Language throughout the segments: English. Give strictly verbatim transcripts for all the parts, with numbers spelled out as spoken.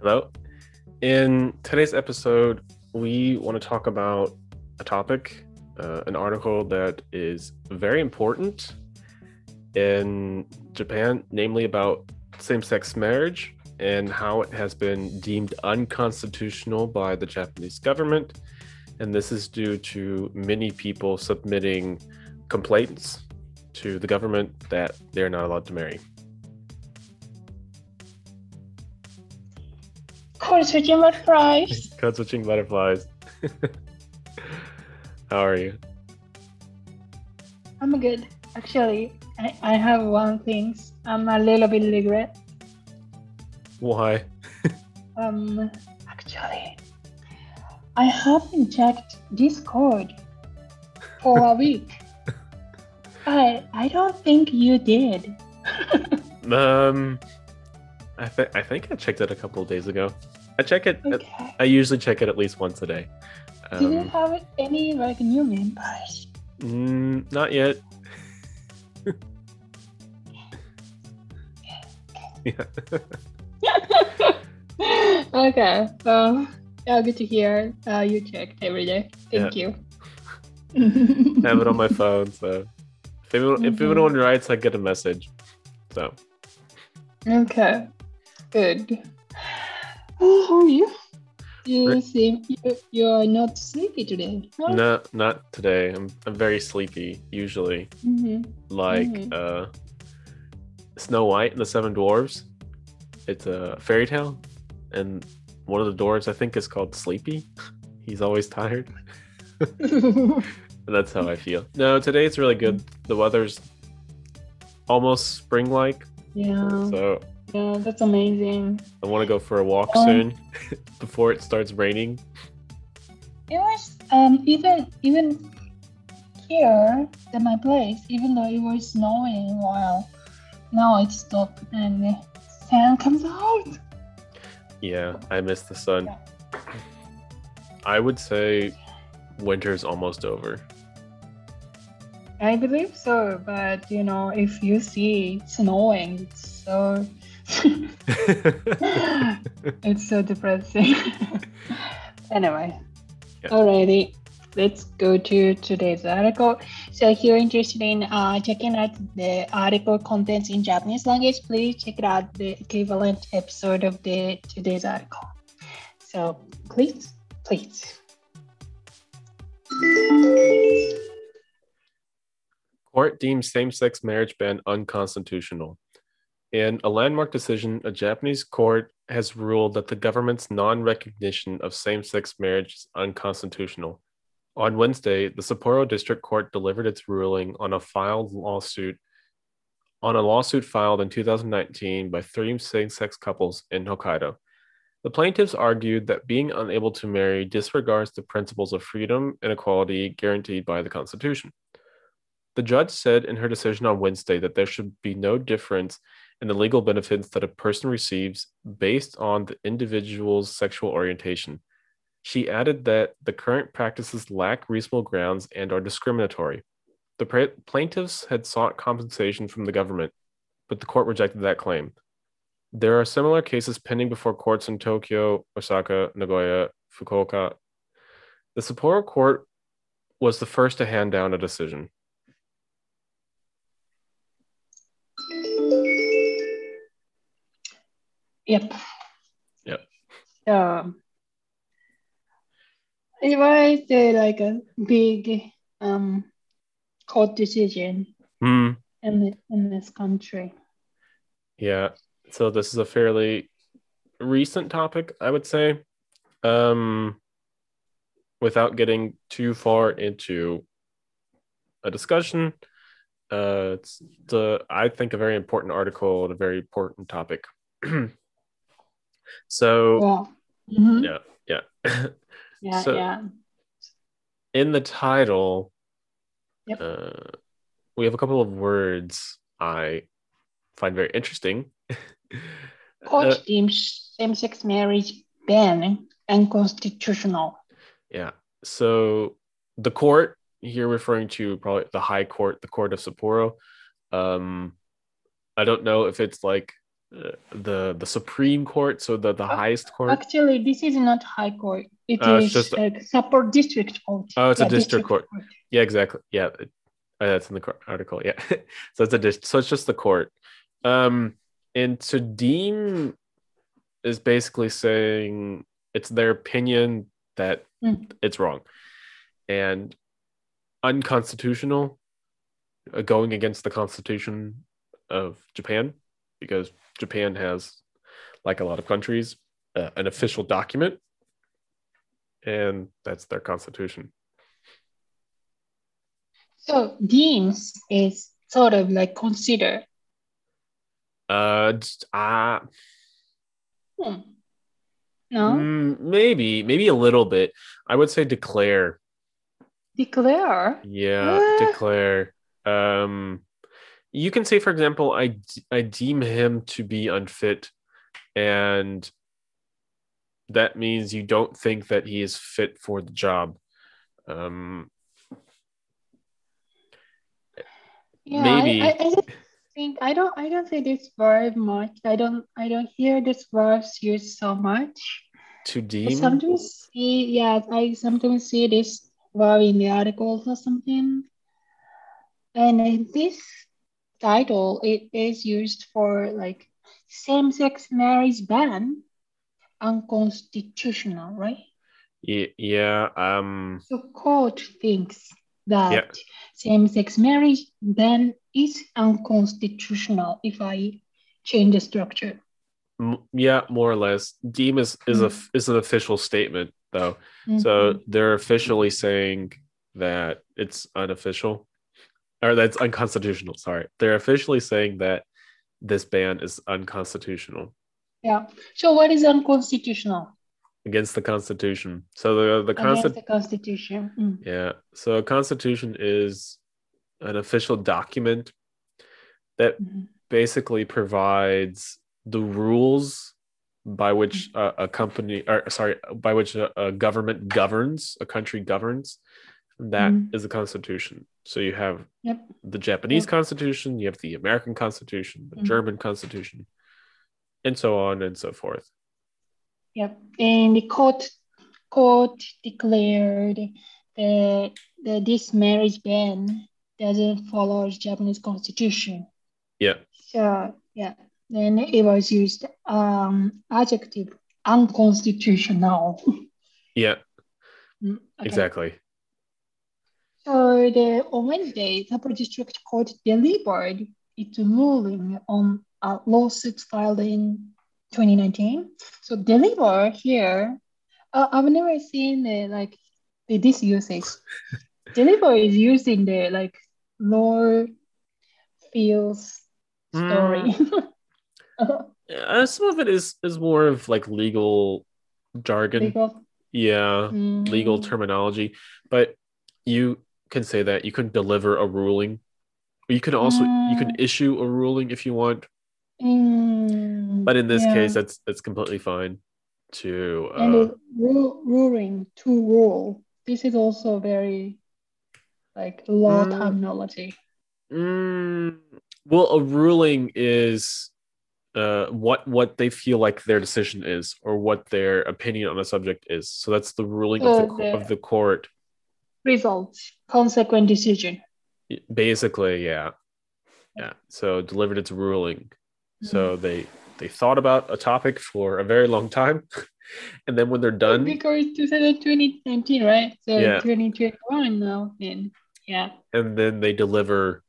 Hello. In today's episode, we want to talk about a topic, uh, an article that is very important in Japan, namely about same-sex marriage and how it has been deemed unconstitutional by the Japanese government. And this is due to many people submitting complaints to the government that they're not allowed to marry.Code switching butterflies. Code switching butterflies. How are you? I'm good. Actually, I, I have one thing. I'm a little bit regret. Why? um, actually, I haven't checked Discord for a week. I I don't think you did. um, I think I think I checked it a couple of days ago.I check it,、okay. I usually check it at least once a day.、Um, Do you have any like, new members? Mm, not yet. Yeah. Okay, so yeah, good to hear、uh, you checked every day. Thank、yeah. you. I have it on my phone, so if anyone, if anyone writes, I get a message. So. Okay, good.Oh, how are you? You seem you, you are not sleepy today. Huh? No, not today. I'm I'm very sleepy usually. Mm-hmm. Like、mm-hmm. uh, Snow White and the Seven Dwarves. It's a fairy tale, and one of the dwarves I think is called Sleepy. He's always tired. And that's how I feel. No, today it's really good. The weather's almost spring-like. Yeah. So.Yeah, that's amazing. I want to go for a walk、um, soon before it starts raining. It was、um, even even here at my place, even though it was snowing a while, now it stopped and the sun comes out. Yeah, I miss the sun.、Yeah. I would say winter's almost over. I believe so, but you know, if you see snowing, it's so...It's so depressing. Anyway,、yeah. Alrighty, let's go to today's article. So if you're interested in、uh, checking out the article contents in Japanese language, please check out the equivalent episode of the today's article. So please, please. Court deems same-sex marriage ban unconstitutional.In a landmark decision, a Japanese court has ruled that the government's non-recognition of same-sex marriage is unconstitutional. On Wednesday, the Sapporo District Court delivered its ruling on a filed lawsuit on a lawsuit filed in two thousand nineteen by three same-sex couples in Hokkaido. The plaintiffs argued that being unable to marry disregards the principles of freedom and equality guaranteed by the Constitution. The judge said in her decision on Wednesday that there should be no difference.And the legal benefits that a person receives based on the individual's sexual orientation. She added that the current practices lack reasonable grounds and are discriminatory. The pra- plaintiffs had sought compensation from the government, but the court rejected that claim. There are similar cases pending before courts in Tokyo, Osaka, Nagoya, Fukuoka. The Sapporo court was the first to hand down a decision.Yep. Yep. So, it was uh, like a big um, court decision、mm. in, the, in this country. Yeah. So this is a fairly recent topic, I would say. Um, without getting too far into a discussion, uh, it's the, I think, a very important article and a very important topic. So, yeah, mm-hmm. yeah, yeah. yeah, so, yeah. In the title,、yep. uh, we have a couple of words I find very interesting. Court deems same-sex marriage ban unconstitutional. Yeah, so the court, here referring to probably the high court, the court of Sapporo. Um, I don't know if it's like the the Supreme Court, so the, the uh, highest court? Actually, this is not high court. It uh, is just a, a Sapporo District Court. Oh, it's yeah, a district, district court. court. Yeah, exactly. Yeah, uh, that's in the article. Yeah, so it's a dis- so it's just the court. Um, and to deem is basically saying it's their opinion that mm. it's wrong and unconstitutional, uh, going against the Constitution of Japan, because Japan has, like a lot of countries, uh, an official document, and that's their constitution. So deems is sort of like consider. Uh, uh hmm. No? Maybe, maybe a little bit. I would say declare. Declare? Yeah, uh... declare. Um... You can say, for example, I, I deem him to be unfit, and that means you don't think that he is fit for the job. Um, yeah, maybe. I, I, I don't think I don't I don't say this verb much. I don't I don't hear this verb used so much. To deem. I sometimes see, yeah, I sometimes see this verb in the articles or something, and this title, it is used for like same-sex marriage ban, unconstitutional, right? Yeah. yeah um, so court thinks that yeah. same-sex marriage ban is unconstitutional if I change the structure. Yeah, more or less. Deem is, is, mm. a, is an official statement, though. Mm-hmm. So they're officially saying that it's unofficial. Or that's unconstitutional, sorry. They're officially saying that this ban is unconstitutional. Yeah. So what is unconstitutional? Against the Constitution. So the the, consti- the Constitution. Mm. Yeah. So a Constitution is an official document that mm-hmm. basically provides the rules by which mm-hmm. a, a company, or sorry, by which a, a government governs, a country governs. That mm-hmm. is a constitution. So you have yep. the Japanese yep. constitution, you have the American constitution, the mm-hmm. German constitution, and so on and so forth. Yep. And the court court declared that, that this marriage ban doesn't follow the Japanese constitution. Yeah. So yeah. Then it was used um adjective unconstitutional. yeah. Okay. Exactly. So the, on Wednesday, Sapporo District Court delivered its ruling on a lawsuit filed in twenty nineteen. So deliver here, uh, I've never seen the, like the, this usage. Deliver is used in the like law fields story. Mm. uh, some of it is is more of like legal jargon. Legal. Yeah, mm. legal terminology, but you can say that you can deliver a ruling. You can also mm. you can issue a ruling if you want. Mm. But in this yeah. case, that's that's completely fine. To uh, and ru- ruling to rule. This is also very like law mm. terminology. Mm. Well, a ruling is uh, what what they feel like their decision is, or what their opinion on a subject is. So that's the ruling so of the, the of the court. Results, consequent decision. Basically, yeah, yeah. So delivered its ruling. Mm-hmm. So they they thought about a topic for a very long time, and then when they're done, because twenty nineteen, right? So yeah. twenty twenty-one now, then yeah. And then they deliver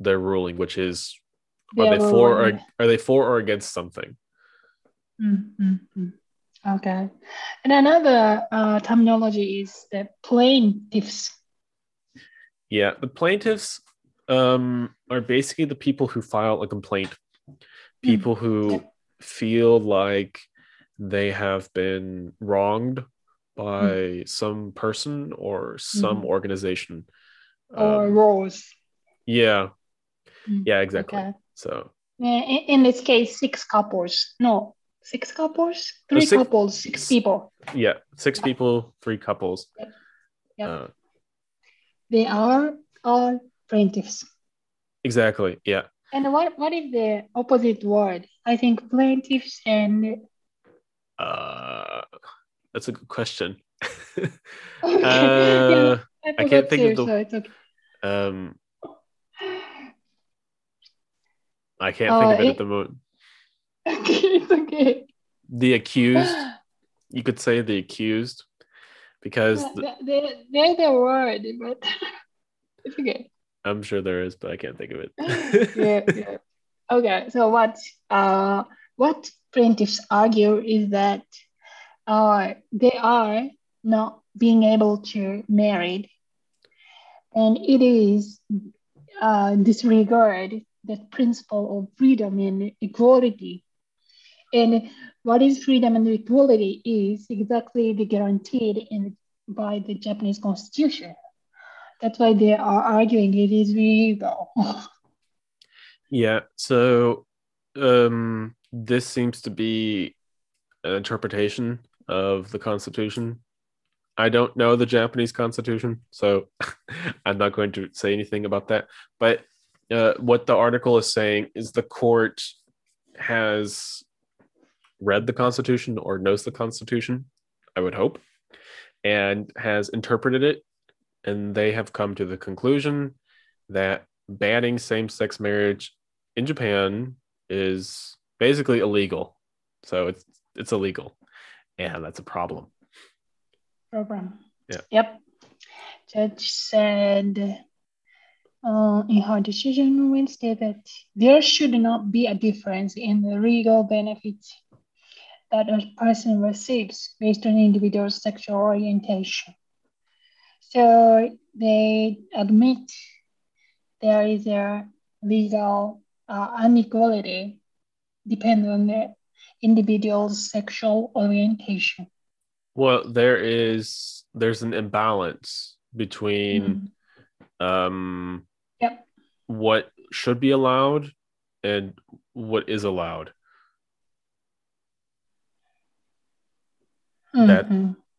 their ruling, which is are they, they for or are they for or against something? Mm-hmm. Okay. And another uh, terminology is the plaintiffs. Yeah, the plaintiffs um, are basically the people who file a complaint. People who feel like they have been wronged by mm. some person or some mm. organization. Or um, laws. Yeah. Mm. Yeah, exactly. Okay. So in, in this case, six couples. No. Six couples, three oh, six, couples, six people. Yeah, six yeah. people, three couples. Yeah. Yeah. Uh, they are all plaintiffs. Exactly. Yeah. And what, what is the opposite word? I think plaintiffs and... Uh, that's a good question. Okay. uh, yeah, I, I can't think too, of the... So it's okay. um, I can't think uh, of it, it at the moment. Okay, it's okay. The accused. You could say the accused. Because... The, the, they're the word, but it's okay. I'm sure there is, but I can't think of it. yeah, yeah. Okay, so what uh, what plaintiffs argue is that uh, they are not being able to marry, and it is uh, disregard that principle of freedom and equality. And what is freedom and equality is exactly the guaranteed in by the Japanese Constitution. That's why they are arguing it is illegal. Yeah, so um, this seems to be an interpretation of the Constitution. I don't know the Japanese Constitution, so I'm not going to say anything about that. But uh, what the article is saying is the court has read the Constitution or knows the Constitution, I would hope, and has interpreted it. And they have come to the conclusion that banning same-sex marriage in Japan is basically illegal. So it's it's illegal. And that's a problem. Problem. Yeah. Yep. Judge said uh, in her decision on Wednesday that there should not be a difference in the legal benefits that a person receives based on individual's sexual orientation. So they admit there is a legal uh, inequality depending on the individual's sexual orientation. Well, there is there's an imbalance between mm-hmm. um, yep. what should be allowed and what is allowed. Mm-hmm. That.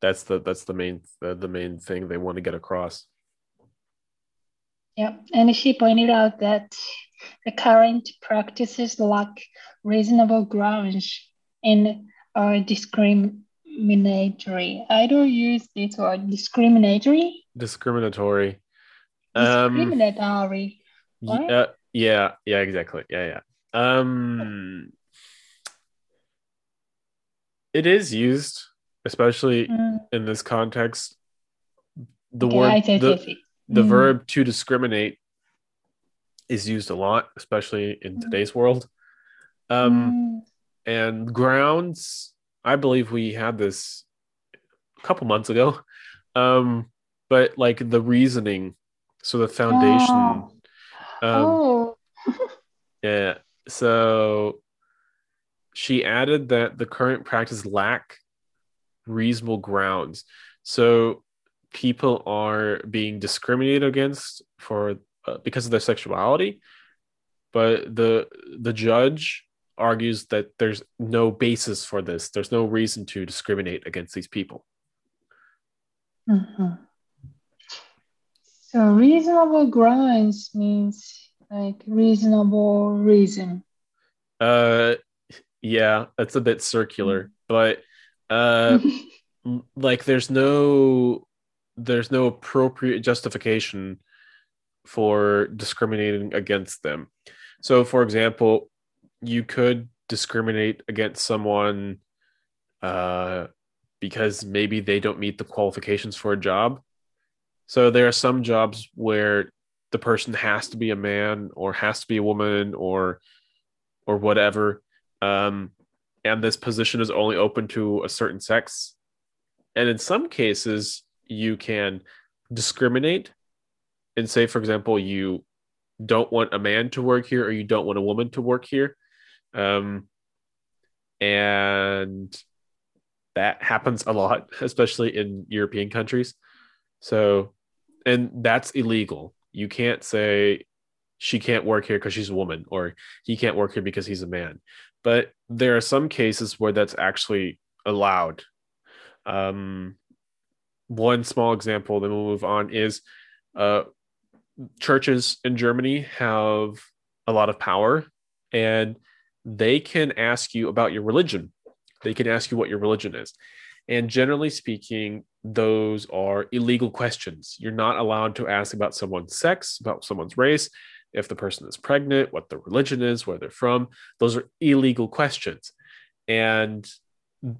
That's the that's the main uh, the main thing they want to get across. Yeah, and she pointed out that the current practices lack reasonable grounds and are discriminatory. I don't use this word, discriminatory. Discriminatory. Discriminatory. Um, what? Yeah, yeah, yeah, exactly. Yeah, yeah. Um, it is used. Especially mm. in this context, the yeah, word the, mm. the verb to discriminate is used a lot, especially in mm. today's world. Um, mm. And grounds, I believe we had this a couple months ago, um, but like the reasoning, so the foundation. Oh. Um, oh. yeah. So she added that the current practice lack reasonable grounds, so people are being discriminated against for uh, because of their sexuality, but the the judge argues that there's no basis for this, there's no reason to discriminate against these people. Mm-hmm. So reasonable grounds means like reasonable reason. Uh yeah, that's a bit circular, but Uh, like there's no there's no appropriate justification for discriminating against them. So, for example, you could discriminate against someone uh, because maybe they don't meet the qualifications for a job. So there are some jobs where the person has to be a man or has to be a woman or or whatever. Um, and this position is only open to a certain sex. And in some cases, you can discriminate and say, for example, you don't want a man to work here or you don't want a woman to work here. Um, and that happens a lot, especially in European countries. So, and that's illegal. You can't say she can't work here because she's a woman or he can't work here because he's a man. But there are some cases where that's actually allowed. Um, one small example, then we'll move on, is uh, churches in Germany have a lot of power, and they can ask you about your religion. They can ask you what your religion is. And generally speaking, those are illegal questions. You're not allowed to ask about someone's sex, about someone's race, if the person is pregnant, what their religion is, where they're from. Those are illegal questions. And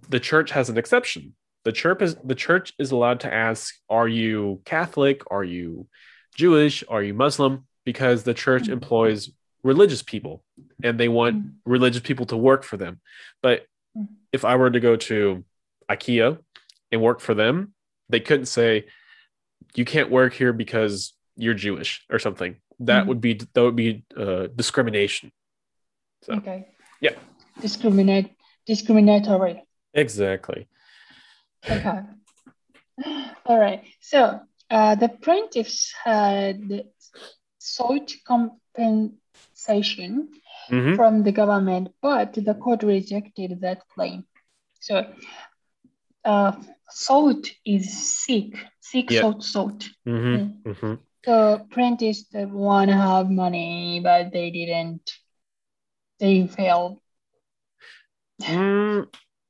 the church has an exception. The church is, the church is allowed to ask, are you Catholic? Are you Jewish? Are you Muslim? Because the church employs religious people and they want religious people to work for them. But if I were to go to IKEA and work for them, they couldn't say, you can't work here because you're Jewish or something. That mm-hmm. would be that would be uh, discrimination. So, okay. Yeah. Discriminate, discriminatory. Exactly. Okay. All right. So uh, the plaintiffs had sought compensation mm-hmm. from the government, but the court rejected that claim. So uh, sought is seek, seek, yeah. sought, sought. Mm-hmm. Mm-hmm. The plaintiffs want to have money, but they didn't. They failed. Mm,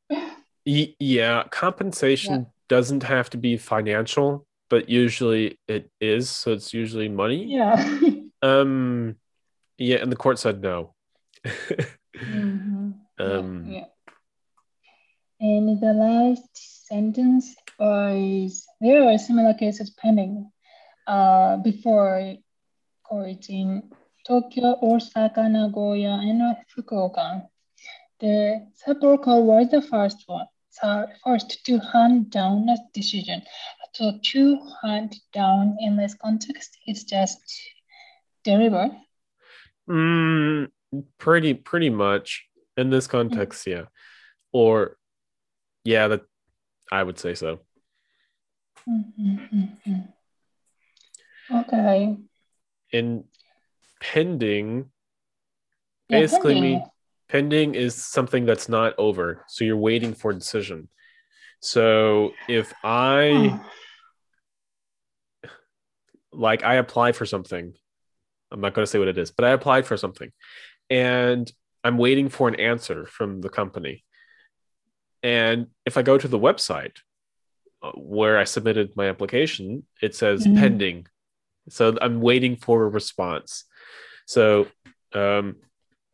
y- yeah, compensation yeah. doesn't have to be financial, but usually it is. So it's usually money. Yeah. um. Yeah, and the court said no. mm-hmm. Um. Yeah, yeah. And the last sentence was, there are similar cases pending Uh, before courts in Tokyo, Osaka, Nagoya, and Fukuoka. The Sapporo Court was the first one, so first to hand down a decision. So to hand down in this context is just deliver. Mm, pretty, pretty much in this context, mm-hmm. yeah. Or, yeah, that I would say so. Mm-hmm, mm-hmm. Okay. And pending yeah, basically pending. mean pending is something that's not over. So you're waiting for a decision. So if I oh. like I apply for something, I'm not going to say what it is, but I applied for something and I'm waiting for an answer from the company. And if I go to the website where I submitted my application, it says mm-hmm. pending. So I'm waiting for a response. So um,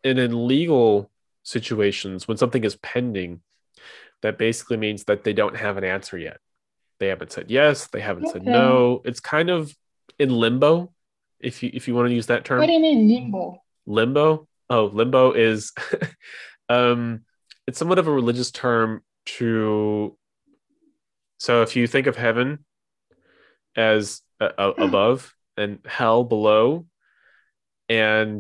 and in legal situations, when something is pending, that basically means that they don't have an answer yet. They haven't said yes. They haven't okay. said no. It's kind of in limbo, if you if you want to use that term. What do you mean limbo? Limbo? Oh, limbo is um, it's somewhat of a religious term to. So if you think of heaven as Uh, above and hell below, and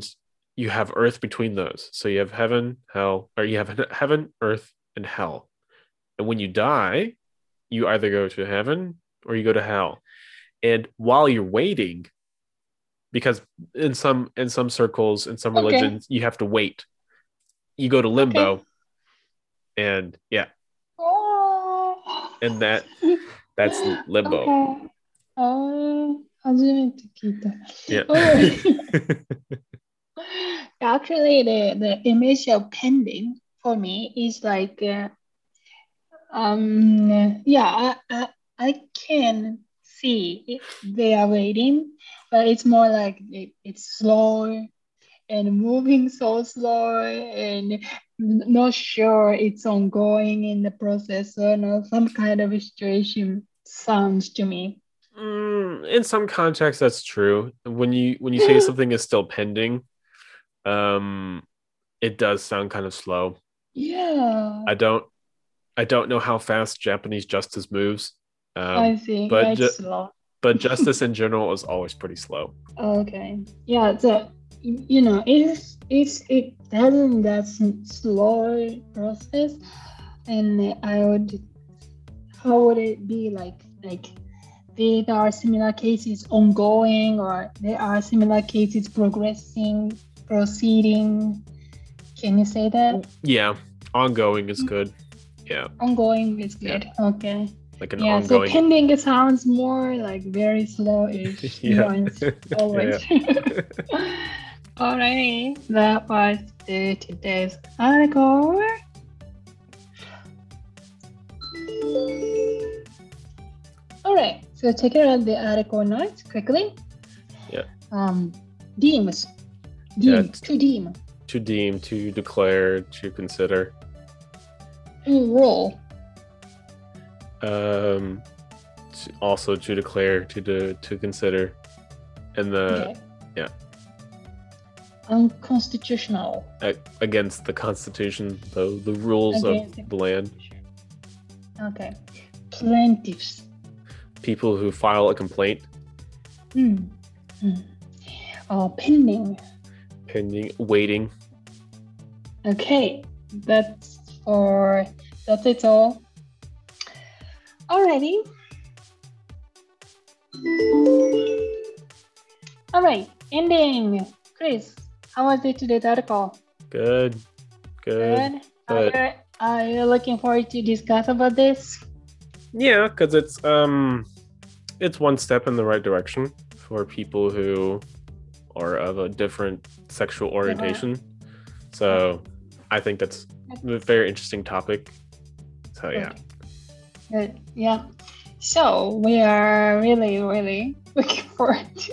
you have earth between those. So you have heaven, hell, or you have heaven, earth, and hell. And when you die, you either go to heaven or you go to hell. And while you're waiting, because in some in some circles, in some okay. religions, you have to wait. You go to limbo, okay. and yeah, oh. and that that's limbo. Okay. ああ、初めて聞いた。 Yeah. Actually, the, the image of pending for me is like, uh, um, yeah, I, I, I can see if they are waiting, but it's more like it, it's slow and moving so slow and not sure it's ongoing in the process or no, some kind of situation sounds to me. In some contexts, that's true. When you when you say something is still pending, um, it does sound kind of slow. Yeah. I don't, I don't know how fast Japanese justice moves. Um, I see. But ju- slow. But justice in general is always pretty slow. Okay. Yeah. So you know, it's it's it doesn't that slow process, and I would, how would it be like like. There are similar cases ongoing, or there are similar cases progressing, proceeding. Can you say that? Yeah, ongoing is good. Yeah. Ongoing is good. Yeah. Okay. Like an yeah, ongoing. Yeah, so pending sounds more like very slow-ish. Yeah. Always. Yeah. Alright, that was the today's article. Alright, so check out the article notes quickly. Yeah. Um, deems. Deem. Yeah, to deem. To deem, to declare, to consider. To rule. Um, to also to declare, to de- to consider, and the okay. yeah. Unconstitutional. Against the Constitution, the, the rules against of the land. Okay. Plaintiffs. People who file a complaint. Mm. Mm. Oh, pending. Pending, waiting. Okay, that's for, that's it all. Alrighty. Alright, ending. Chris. How was it today's article? Good. Good. Good. Are you, are you looking forward to discuss about this? Yeah, because it's um, it's one step in the right direction for people who are of a different sexual orientation. Yeah. So I think that's a very interesting topic. So yeah. Good. Good. Yeah. So we are really, really looking forward to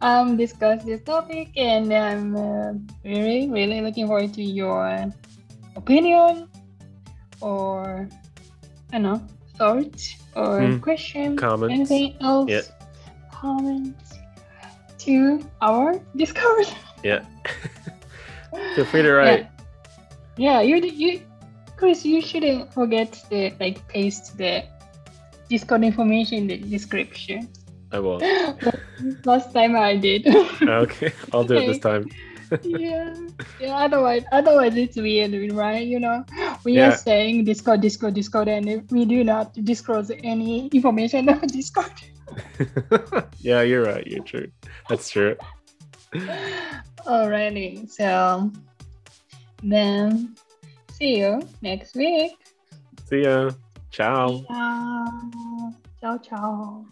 um discuss this topic, and I'm uh, really really looking forward to your opinion or I don't know thoughts or mm. question, comments, anything else, yeah. comments to our Discord. Yeah. Feel free to write. Yeah, yeah you you Chris, you shouldn't forget to like paste the Discord information in the description. I will. Last time I did. Okay, I'll do it this time. yeah, yeah. Otherwise, otherwise it's weird, right? You know, we yeah. are saying Discord, Discord, Discord, and we do not disclose any information on Discord. Yeah, you're right. You're true. That's true. Alrighty. So then, see you next week. See ya. Ciao. Ciao. Ciao. Ciao.